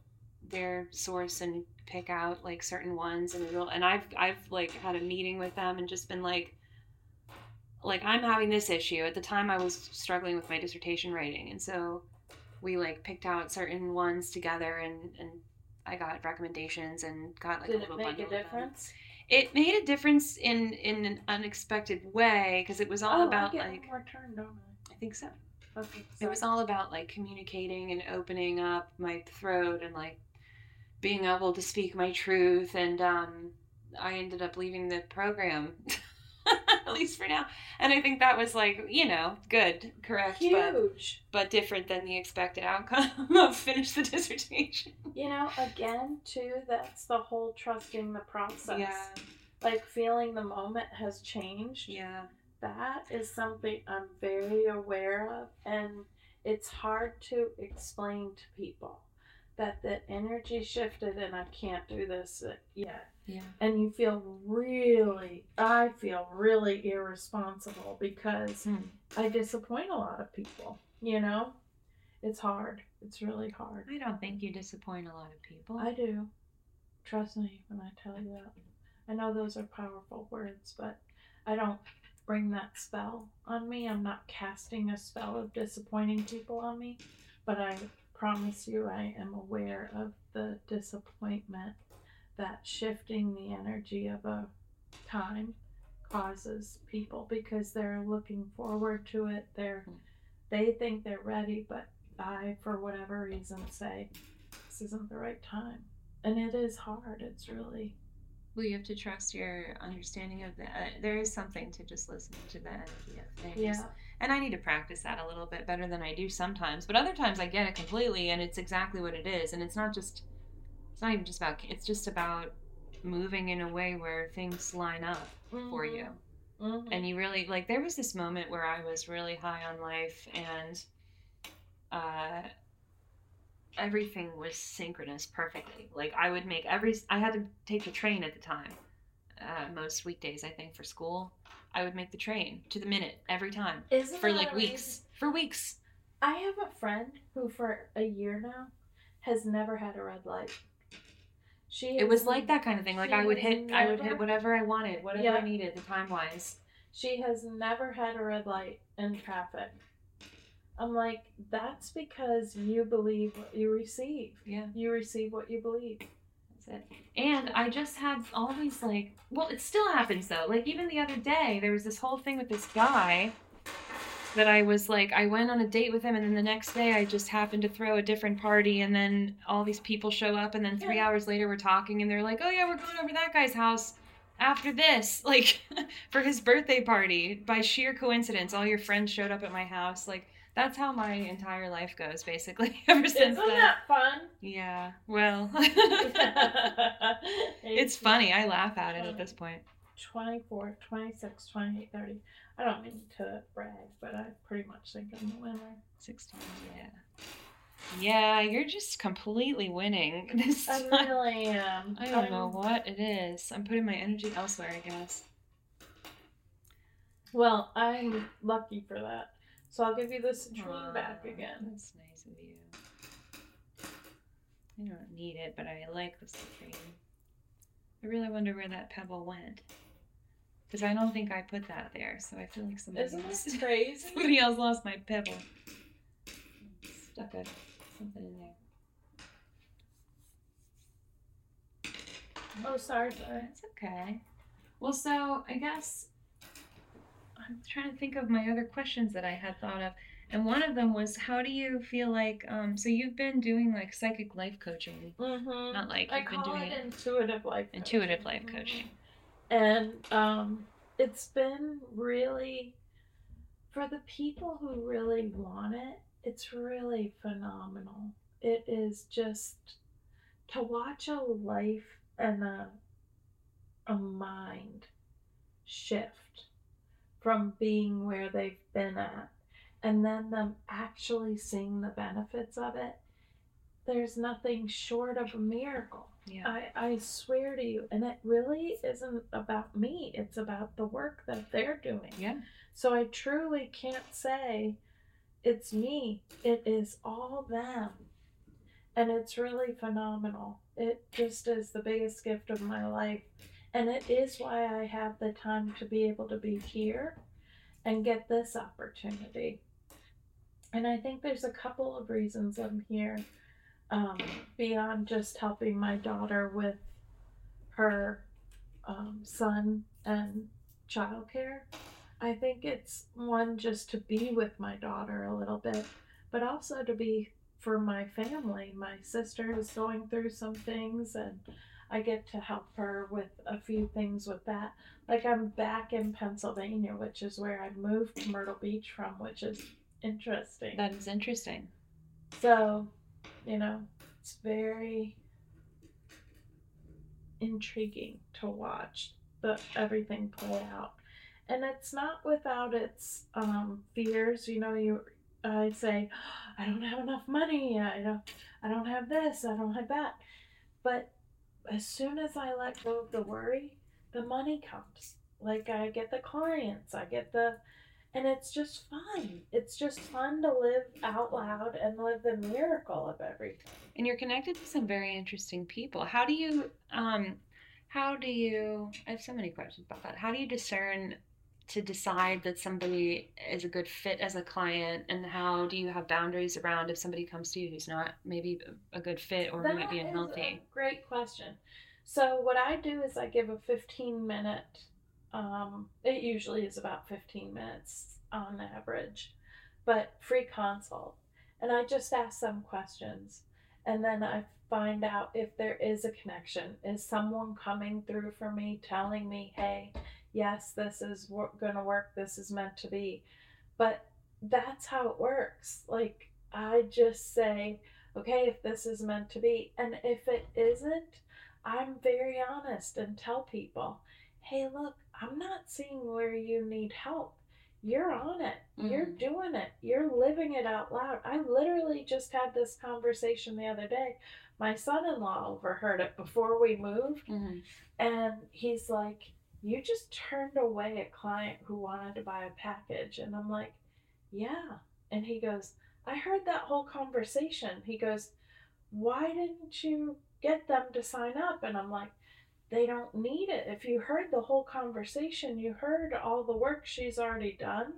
their source and pick out like certain ones, and it'll, and I've I've like had a meeting with them and just been like like I'm having this issue. At the time I was struggling with my dissertation writing, and so we like picked out certain ones together, and, and I got recommendations and got like Did a little bundle. Did it make a difference? It made a difference in, in an unexpected way, because it was all oh, about I get like more turned, don't I? I think so. Okay. So it was all about like communicating and opening up my throat and like being able to speak my truth, and um, I ended up leaving the program. At least for now. And I think that was like, you know, good, correct, huge, but, but different than the expected outcome of finish the dissertation. You know, again, too, that's the whole trusting the process. Yeah. Like feeling the moment has changed. Yeah. That is something I'm very aware of, and it's hard to explain to people that the energy shifted and I can't do this yet. Yeah. And you feel really, I feel really irresponsible because mm. I disappoint a lot of people, you know? It's hard. It's really hard. I don't think you disappoint a lot of people. I do. Trust me when I tell you that. I know those are powerful words, but I don't bring that spell on me. I'm not casting a spell of disappointing people on me, but I promise you I am aware of the disappointment that shifting the energy of a time causes people, because they're looking forward to it. They're, they think they're ready, but I, for whatever reason, say this isn't the right time. And it is hard. It's really... Well, you have to trust your understanding of that. There is something to just listen to the energy of things. Yeah. And I need to practice that a little bit better than I do sometimes. But other times I get it completely, and it's exactly what it is. And it's not just... It's not even just about, it's just about moving in a way where things line up mm-hmm. for you. Mm-hmm. And you really, like, there was this moment where I was really high on life, and uh, everything was synchronous perfectly. Like, I would make every, I had to take the train at the time, uh, most weekdays, I think, for school. I would make the train to the minute every time. Isn't for, like, amazing? weeks. For weeks. I have a friend who, for a year now, has never had a red light. She it was like that kind of thing. Like I would hit, never, I would hit whatever I wanted, whatever yeah. I needed, the time wise. She has never had a red light in traffic. I'm like, that's because you believe what you receive. Yeah. You receive what you believe. That's it. And I just had all these like, well, it still happens though. Like even the other day, there was this whole thing with this guy that I was like, I went on a date with him, and then the next day I just happened to throw a different party, and then all these people show up, and then three yeah. hours later we're talking, and they're like, oh yeah, we're going over that guy's house after this, like for his birthday party. By sheer coincidence, all your friends showed up at my house. Like that's how my entire life goes basically ever since then. Isn't that fun? Yeah. Well, it's funny. I laugh at it at this point. twenty-four, twenty-six, twenty-eight, thirty. I don't mean to brag, but I pretty much think I'm the winner. sixteen, yeah. Yeah, you're just completely winning this time. I really am. I don't I'm... know what it is. I'm putting my energy elsewhere, I guess. Well, I'm lucky for that. So I'll give you the citrine back again. That's nice of you. I don't need it, but I like the citrine. I really wonder where that pebble went. Because I don't think I put that there, so I feel like somebody Isn't else. Isn't this crazy? Somebody else lost my pebble. Stuck a, something in there. Oh, sorry, sorry. It's okay. Well, so I guess I'm trying to think of my other questions that I had thought of, and one of them was, how do you feel like? Um, so you've been doing like psychic life coaching, mm-hmm. not like I you've call been doing it intuitive life. Intuitive life coaching. coaching. And um, it's been really, for the people who really want it, it's really phenomenal. It is just to watch a life and a, a mind shift from being where they've been at, and then them actually seeing the benefits of it. There's nothing short of a miracle. Yeah. I, I swear to you. And it really isn't about me. It's about the work that they're doing. Yeah. So I truly can't say it's me. It is all them. And it's really phenomenal. It just is the biggest gift of my life. And it is why I have the time to be able to be here and get this opportunity. And I think there's a couple of reasons I'm here, um, beyond just helping my daughter with her um, son and childcare. I think it's one, just to be with my daughter a little bit, but also to be for my family. My sister is going through some things and I get to help her with a few things with that. Like, I'm back in Pennsylvania, which is where I moved to Myrtle Beach from, which is interesting. That is interesting. So, you know, it's very intriguing to watch the everything play out. And it's not without its um, fears. You know, you I say, I don't have enough money. I don't, I don't have this. I don't have that. But as soon as I let go of the worry, the money comes. Like, I get the clients. I get the... And it's just fun. It's just fun to live out loud and live the miracle of everything. And you're connected to some very interesting people. How do you, um, how do you, I have so many questions about that. How do you discern to decide that somebody is a good fit as a client? And how do you have boundaries around if somebody comes to you who's not maybe a good fit or that might be unhealthy? Great question. So what I do is I give a fifteen minute Um, it usually is about fifteen minutes on average, but free consult. And I just ask them questions, and then I find out if there is a connection. Is someone coming through for me telling me, hey, yes, this is wor- going to work. This is meant to be. But that's how it works. Like, I just say, okay, if this is meant to be, and if it isn't, I'm very honest and tell people, hey, look, I'm not seeing where you need help. You're on it. Mm-hmm. You're doing it. You're living it out loud. I literally just had this conversation the other day. My son-in-law overheard it before we moved. Mm-hmm. And he's like, you just turned away a client who wanted to buy a package. And I'm like, yeah. And he goes, I heard that whole conversation. He goes, why didn't you get them to sign up? And I'm like, they don't need it. If you heard the whole conversation, you heard all the work she's already done.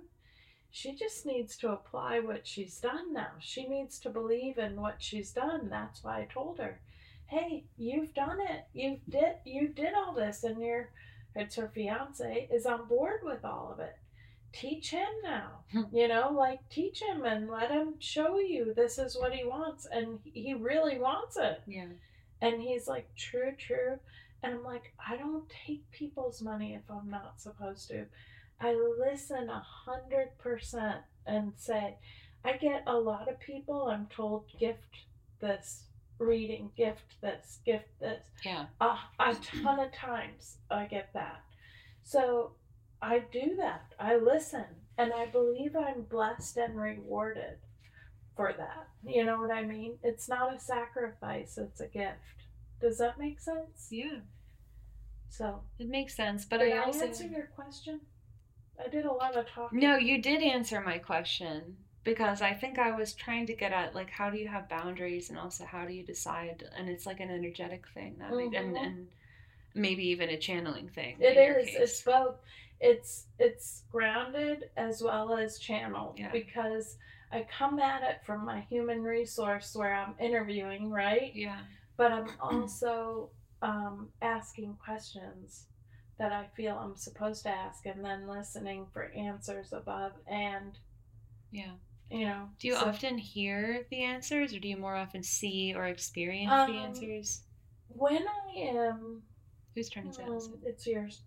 She just needs to apply what she's done now. She needs to believe in what she's done. That's why I told her, hey, you've done it. You did you did all this, and your it's her fiance is on board with all of it. Teach him now. You know, like, teach him and let him show you this is what he wants, and he really wants it. Yeah. And he's like, true, true. And I'm like, I don't take people's money if I'm not supposed to. I listen one hundred percent and say, I get a lot of people, I'm told, gift this reading, gift this, gift this. Yeah. Uh, a ton of times I get that. So I do that. I listen. And I believe I'm blessed and rewarded for that. You know what I mean? It's not a sacrifice. It's a gift. Does that make sense? Yeah. So it makes sense, but did I also I answer your question? I did a lot of talking. No, you did answer my question, because I think I was trying to get at, like, how do you have boundaries, and also how do you decide? And it's like an energetic thing that mm-hmm. and and maybe even a channeling thing. It is. It's both. It's it's grounded as well as channeled, yeah. Because I come at it from my human resource where I'm interviewing, right? Yeah. But I'm also um, asking questions that I feel I'm supposed to ask, and then listening for answers above. And, yeah, you know. Do you so, often hear the answers, or do you more often see or experience um, the answers? When I am... Whose turn is that? Um, it's yours.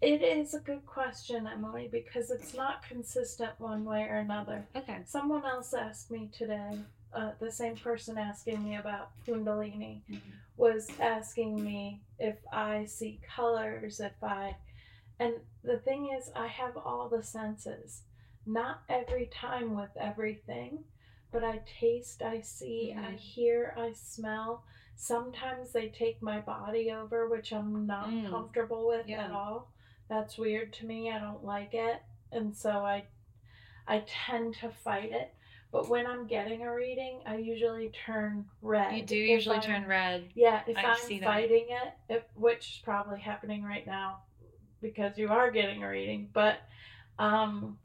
It is a good question, Emily, because it's not consistent one way or another. Okay. Someone else asked me today. Uh, the same person asking me about Kundalini mm-hmm. was asking me if I see colors, if I, and the thing is, I have all the senses, not every time with everything, but I taste, I see, mm-hmm. I hear, I smell. Sometimes they take my body over, which I'm not mm. comfortable with yeah. at all. That's weird to me. I don't like it. And so I, I tend to fight it. But when I'm getting a reading, I usually turn red. You do usually turn red. Yeah, if I'm fighting it, if, which is probably happening right now because you are getting a reading. But um,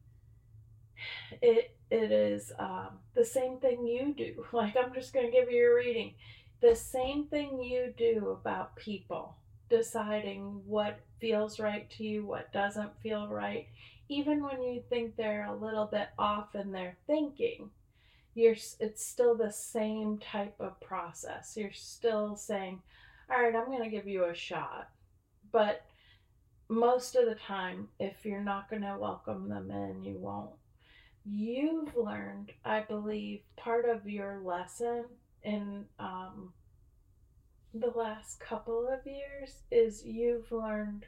it it is um, the same thing you do. Like, I'm just going to give you a reading. The same thing you do about people, deciding what feels right to you, what doesn't feel right. Even when you think they're a little bit off in their thinking, you're, it's still the same type of process. You're still saying, all right, I'm going to give you a shot. But most of the time, if you're not going to welcome them in, you won't. You've learned, I believe, part of your lesson in um, the last couple of years is you've learned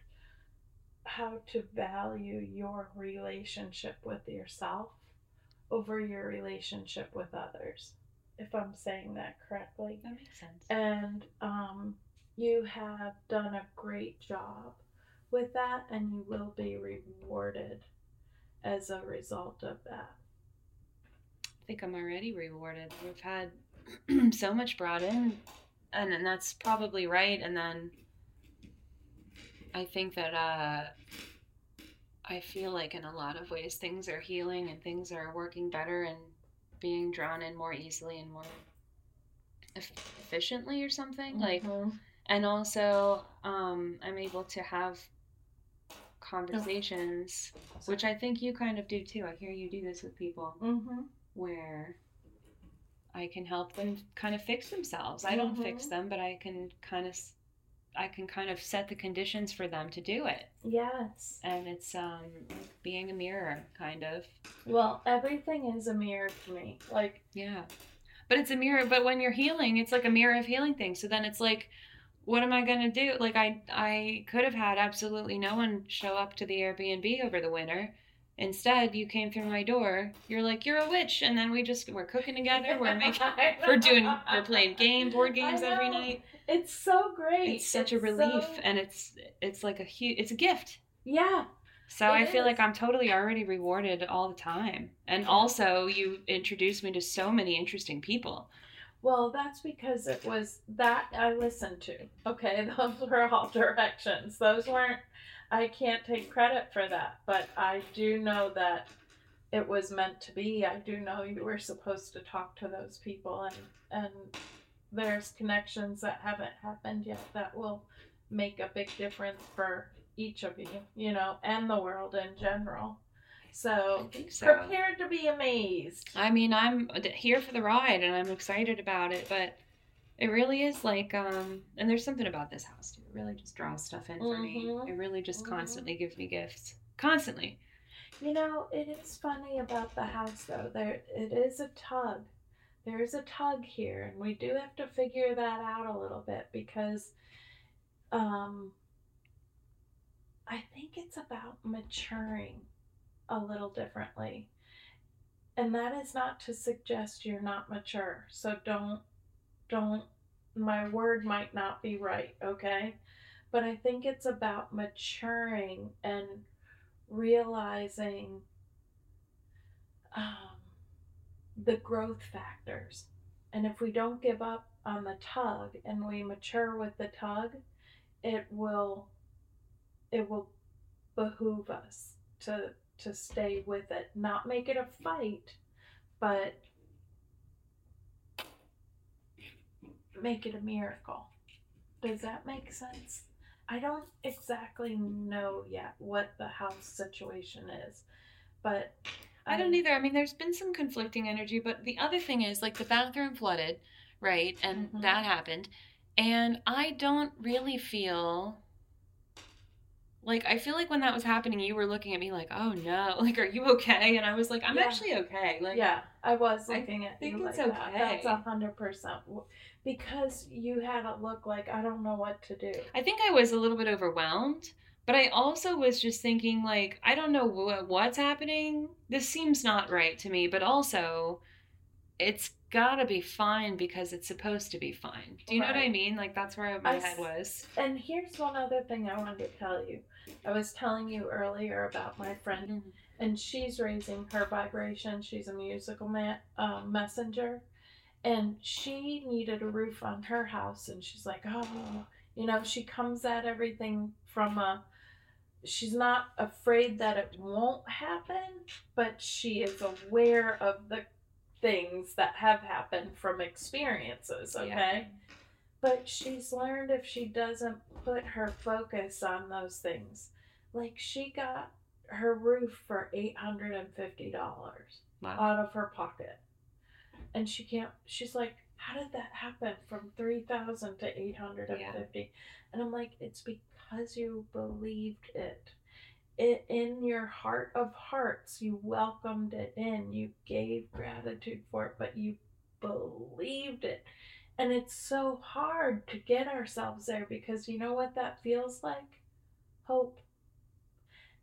how to value your relationship with yourself over your relationship with others, if I'm saying that correctly. That makes sense. And um, you have done a great job with that, and you will be rewarded as a result of that. I think I'm already rewarded. We've had so much brought in, and, and that's probably right. And then I think that uh, I feel like in a lot of ways things are healing and things are working better and being drawn in more easily and more efficiently or something. Mm-hmm. Like, and also um, I'm able to have conversations, oh. which I think you kind of do too. I hear you do this with people, mm-hmm. where I can help them kind of fix themselves. Mm-hmm. I don't fix them, but I can kind of... I can kind of set the conditions for them to do it. Yes. And it's um, being a mirror, kind of. Well, everything is a mirror to me. Like, yeah. But it's a mirror. But when you're healing, it's like a mirror of healing things. So then it's like, what am I going to do? Like, I, I could have had absolutely no one show up to the Airbnb over the winter. Instead, you came through my door. You're like, you're a witch. And then we just, we're cooking together. We're making, we're doing, we're playing game, board games every night. It's so great. It's such it's a relief. So... And it's, it's like a huge, it's a gift. Yeah. So I is. feel like I'm totally already rewarded all the time. And also you introduced me to so many interesting people. Well, that's because it was that I listened to. Okay. Those were all directions. Those weren't, I can't take credit for that, but I do know that it was meant to be. I do know you were supposed to talk to those people, and and there's connections that haven't happened yet that will make a big difference for each of you, you know, and the world in general. So, so. Prepared to be amazed. I mean, I'm here for the ride, and I'm excited about it, but it really is like, um, and there's something about this house, too. It really just draws stuff in for mm-hmm. me. It really just mm-hmm. constantly gives me gifts. Constantly. You know, it is funny about the house, though. There, it is a tug. There is a tug here, and we do have to figure that out a little bit because um, I think it's about maturing a little differently. And that is not to suggest you're not mature, so don't Don't, my word might not be right, okay? But I think it's about maturing and realizing um, the growth factors. And if we don't give up on the tug and we mature with the tug, it will, it will behoove us to to stay with it, not make it a fight, but make it a miracle. Does that make sense? I don't exactly know yet what the house situation is, but um, I don't either. I mean, there's been some conflicting energy, but the other thing is, like, the bathroom flooded, right? And mm-hmm. that happened. And I don't really feel like, I feel like when that was happening, you were looking at me like, oh no, like, are you okay? And I was like, I'm yeah. actually okay. Like, yeah, I was looking I at think you it's like okay. That. That's one hundred percent. Because you had a look like, I don't know what to do. I think I was a little bit overwhelmed, but I also was just thinking, like, I don't know wh- what's happening. This seems not right to me, but also it's gotta be fine because it's supposed to be fine. Do you right. know what I mean? Like, that's where my I, head was. And here's one other thing I wanted to tell you. I was telling you earlier about my friend, mm-hmm. and she's raising her vibration. She's a musical ma- uh, messenger, and she needed a roof on her house, and she's like, oh, you know, she comes at everything from a, she's not afraid that it won't happen, but she is aware of the things that have happened from experiences, okay? Yeah. But she's learned if she doesn't put her focus on those things. Like, she got her roof for eight hundred fifty dollars wow. out of her pocket. And she can't, she's like, how did that happen from three thousand dollars to eight hundred fifty dollars? Yeah. And I'm like, it's because you believed it. It, in your heart of hearts, you welcomed it in, you gave gratitude for it, but you believed it. And it's so hard to get ourselves there, because you know what that feels like? Hope.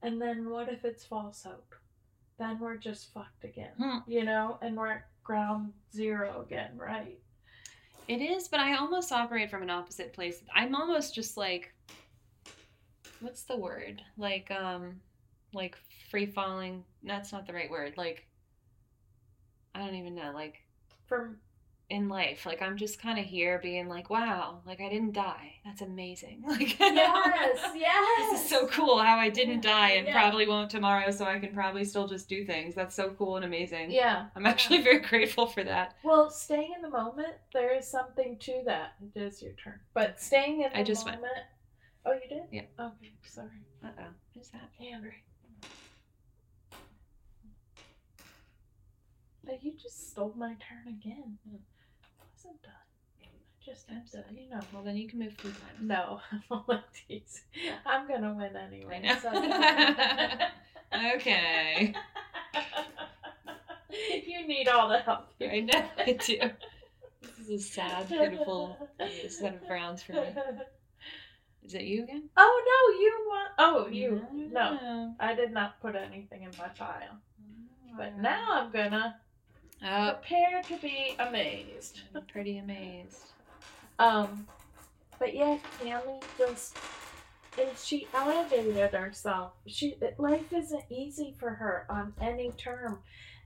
And then what if it's false hope? Then we're just fucked again, hmm. you know, and we're at ground zero again, right? It is, but I almost operate from an opposite place. I'm almost just like, what's the word? Like, um, like free falling. That's not the right word. Like, I don't even know. Like, from in life, like, I'm just kind of here being like, wow, like, I didn't die. That's amazing. Like, yes, yes. This is so cool how I didn't die and yeah. probably won't tomorrow. So I can probably still just do things. That's so cool and amazing. Yeah. I'm actually yeah. very grateful for that. Well, staying in the moment, there is something to that. It is your turn. But staying in the I just moment. Went. Oh, you did? Yeah. Okay, sorry. Uh-oh. Who's that? Andrew. But you just stole my turn again. I wasn't done. I just had to, you know. Well, then you can move three times. No. I'm going to win anyway. I know. So okay. You need all the help. I know. I do. This is a sad, beautiful set of rounds for me. Is it you again? Oh, no, you want... Oh, you... No. no. I did not put anything in my pile. Oh, but now I'm gonna oh. prepare to be amazed. I'm pretty amazed. um, But yeah, Tammy just... And she elevated herself. She Life isn't easy for her on any term.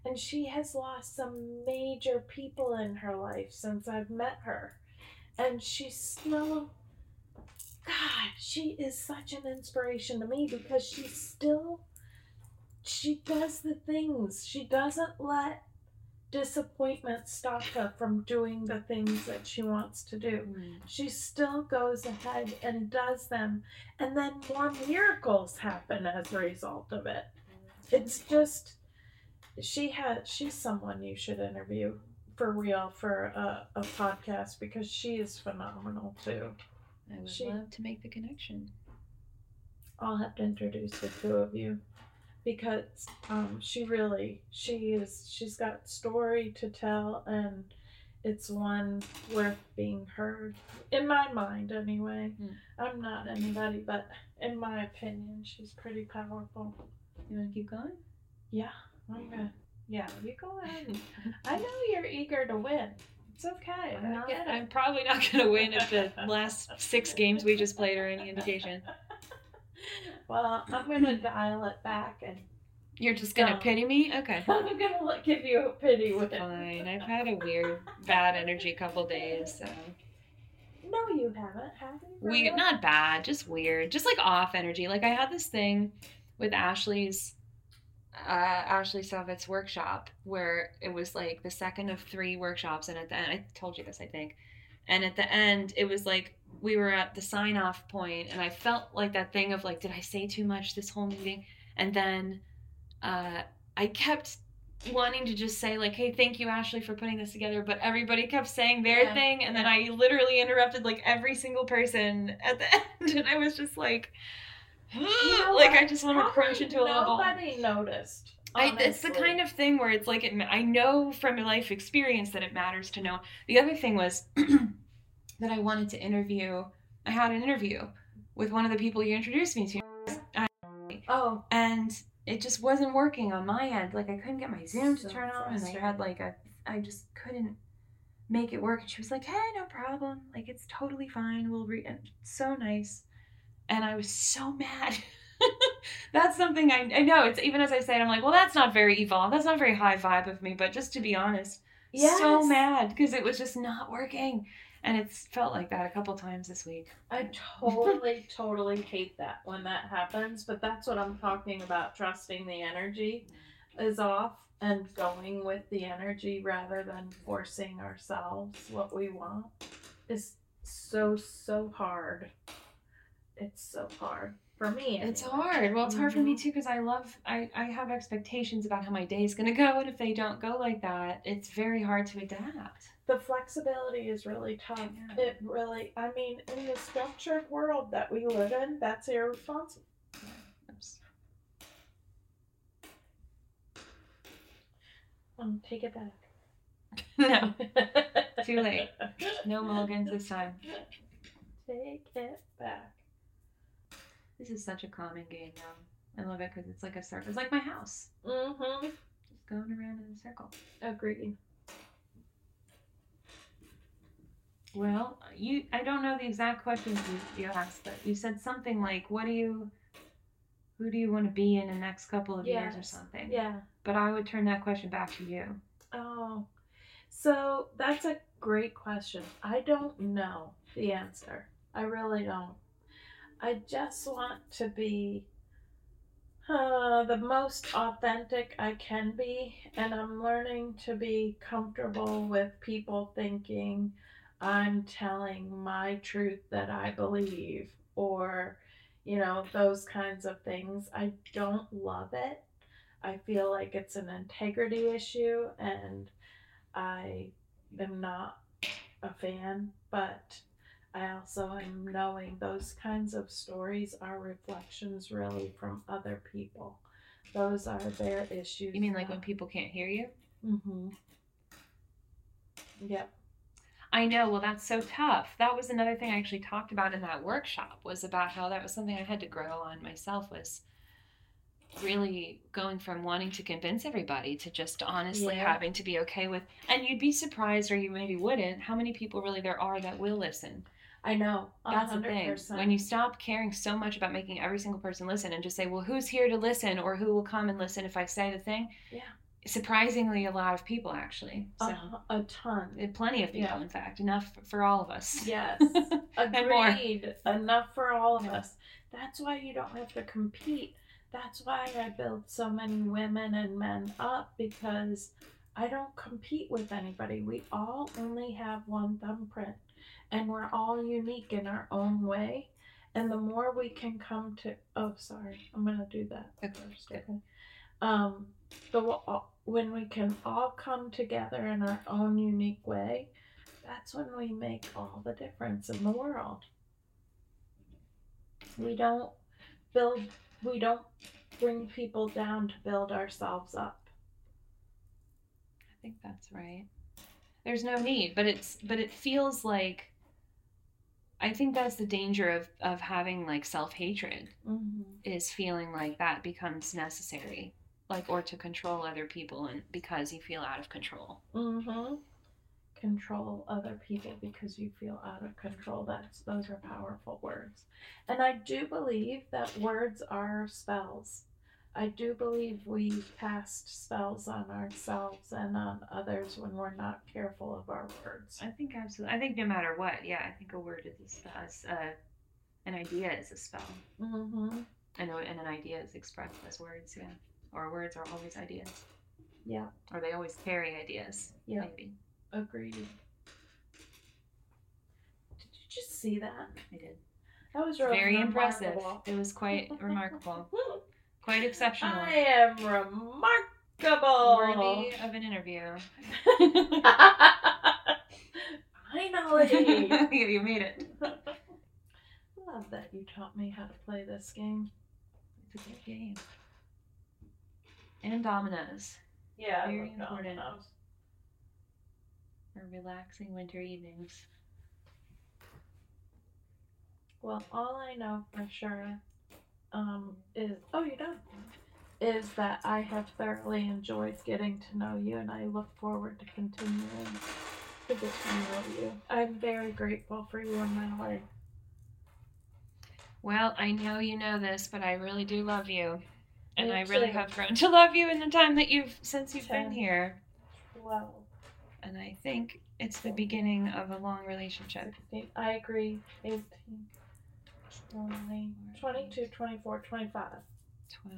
And she has lost some major people in her life since I've met her. And she's still... God, she is such an inspiration to me, because she still, she does the things. She doesn't let disappointment stop her from doing the things that she wants to do. Mm. She still goes ahead and does them. And then more miracles happen as a result of it. It's just, she has, she's someone you should interview for real for a, a podcast, because she is phenomenal too. I would she, love to make the connection. I'll have to introduce the two of you, because um, she really, she is, she's got story to tell, and it's one worth being heard. In my mind, anyway. Mm. I'm not anybody, but in my opinion, she's pretty powerful. You want to keep going? Yeah. I'm gonna, yeah, you go ahead. I know you're eager to win. It's okay. I'm, not, I'm probably not going to win if the last six games we just played are any indication. Well, I'm going to dial it back. And you're just going to um, pity me? Okay. I'm going to give you a pity with it. Fine. I've had a weird, bad energy couple days, so. No, you haven't, have you? We, not bad, just weird. Just like off energy. Like, I had this thing with Ashley's. Uh, Ashley Savitz workshop, where it was like the second of three workshops, and at the end, I told you this, I think, and at the end it was like we were at the sign off point, and I felt like that thing of like, did I say too much this whole meeting? And then uh, I kept wanting to just say like, hey, thank you, Ashley, for putting this together, but everybody kept saying their yeah. thing, and yeah. then I literally interrupted like every single person at the end, and I was just like, you know, like, I just want to crunch into a little ball. Nobody noticed. I, it's the kind of thing where it's like, it, I know from life experience that it matters to know. The other thing was that I wanted to interview, I had an interview with one of the people you introduced me to. Oh. And it just wasn't working on my end. Like, I couldn't get my Zoom to so turn on, and I had like a, I just couldn't. make it work. And she was like, hey, no problem. Like, it's totally fine. We'll read it. So nice. And I was so mad. That's something I, I know. It's even as I say it, I'm like, well, that's not very evil. That's not very high vibe of me. But just to be honest, yes. So mad because it was just not working. And it's felt like that a couple times this week. I totally, totally hate that when that happens. But that's what I'm talking about. Trusting the energy is off and going with the energy rather than forcing ourselves what we want is so, so hard. It's so hard. For me. Anyway. It's hard. Well, it's hard mm-hmm. for me too because I love, I, I have expectations about how my day is going to go. And if they don't go like that, it's very hard to adapt. The flexibility is really tough. Yeah. It really, I mean, in the structured world that we live in, that's irresponsible. Oops. Um, take it back. No. Too late. No mulligans this time. Take it back. This is such a common game, though. I love it because it's like a circle. It's like my house. Mm-hmm. Just going around in a circle. Agreed. Well, you. I don't know the exact questions you, you asked, but you said something like, "What do you? Who do you want to be in the next couple of yes. years, or something?" Yeah. But I would turn that question back to you. Oh, so that's a great question. I don't know the answer. I really don't. I just want to be uh, the most authentic I can be, and I'm learning to be comfortable with people thinking I'm telling my truth that I believe, or, you know, those kinds of things. I don't love it. I feel like it's an integrity issue, and I am not a fan, but I also am knowing those kinds of stories are reflections really from other people. Those are their issues. You mean like now. When people can't hear you? Mm-hmm. Yep. I know. Well, that's so tough. That was another thing I actually talked about in that workshop, was about how that was something I had to grow on myself, was really going from wanting to convince everybody to just honestly yeah. having to be okay with, and you'd be surprised, or you maybe wouldn't, how many people really there are that will listen. I know. That's one hundred percent. The thing. When you stop caring so much about making every single person listen and just say, well, who's here to listen, or who will come and listen if I say the thing? Yeah. Surprisingly, a lot of people, actually. So, uh, a ton. Plenty of people, yeah. in fact. Enough for all of us. Yes. Agreed. Enough for all of yeah. us. That's why you don't have to compete. That's why I build so many women and men up, because I don't compete with anybody. We all only have one thumbprint. And we're all unique in our own way. And the more we can come to... Oh, sorry. I'm going to do that first. Okay. Um, the, when we can all come together in our own unique way, that's when we make all the difference in the world. We don't build... We don't bring people down to build ourselves up. I think that's right. There's no need, but it's but it feels like, I think that's the danger of, of having like self-hatred, mm-hmm. is feeling like that becomes necessary, like, or to control other people, and because you feel out of control. Mm-hmm. Control other people because you feel out of control. That's those are powerful words. And I do believe that words are spells. I do believe we cast spells on ourselves and on others when we're not careful of our words. I think absolutely. I think no matter what, yeah, I think a word is a spell. Uh, an idea is a spell. Mm-hmm. I know, and an idea is expressed as words, yeah. Or words are always ideas. Yeah. Or they always carry ideas, yeah. maybe. Agreed. Did you just see that? I did. That was really very impressive. It was quite remarkable. Quite exceptional. I am remarkable. Worthy of an interview. Finally. You made it. I love that you taught me how to play this game. It's a good game. And dominoes. Yeah, very important. Dominoes. Or relaxing winter evenings. Well, all I know for sure um, is, oh, you don't, is that I have thoroughly enjoyed getting to know you, and I look forward to continuing for this interview. I'm very grateful for you in my heart. Well, I know you know this, but I really do love you. And Me I too. really have grown to love you in the time that you've, since you've Ten. been here. Wow. And I think it's the beginning of a long relationship. I agree. eighteen, twenty-two, twenty-four, twenty-five twelve,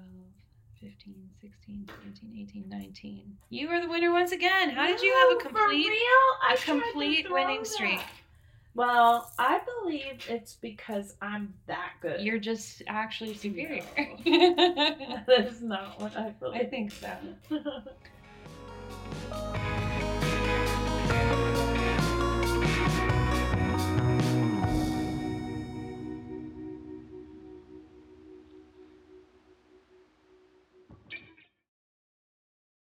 fifteen, sixteen, seventeen, eighteen, nineteen You were the winner once again. How no, did you have a complete, a complete winning streak? That. Well, I believe it's because I'm that good. You're just actually superior. No. That is not what I believe. I think so.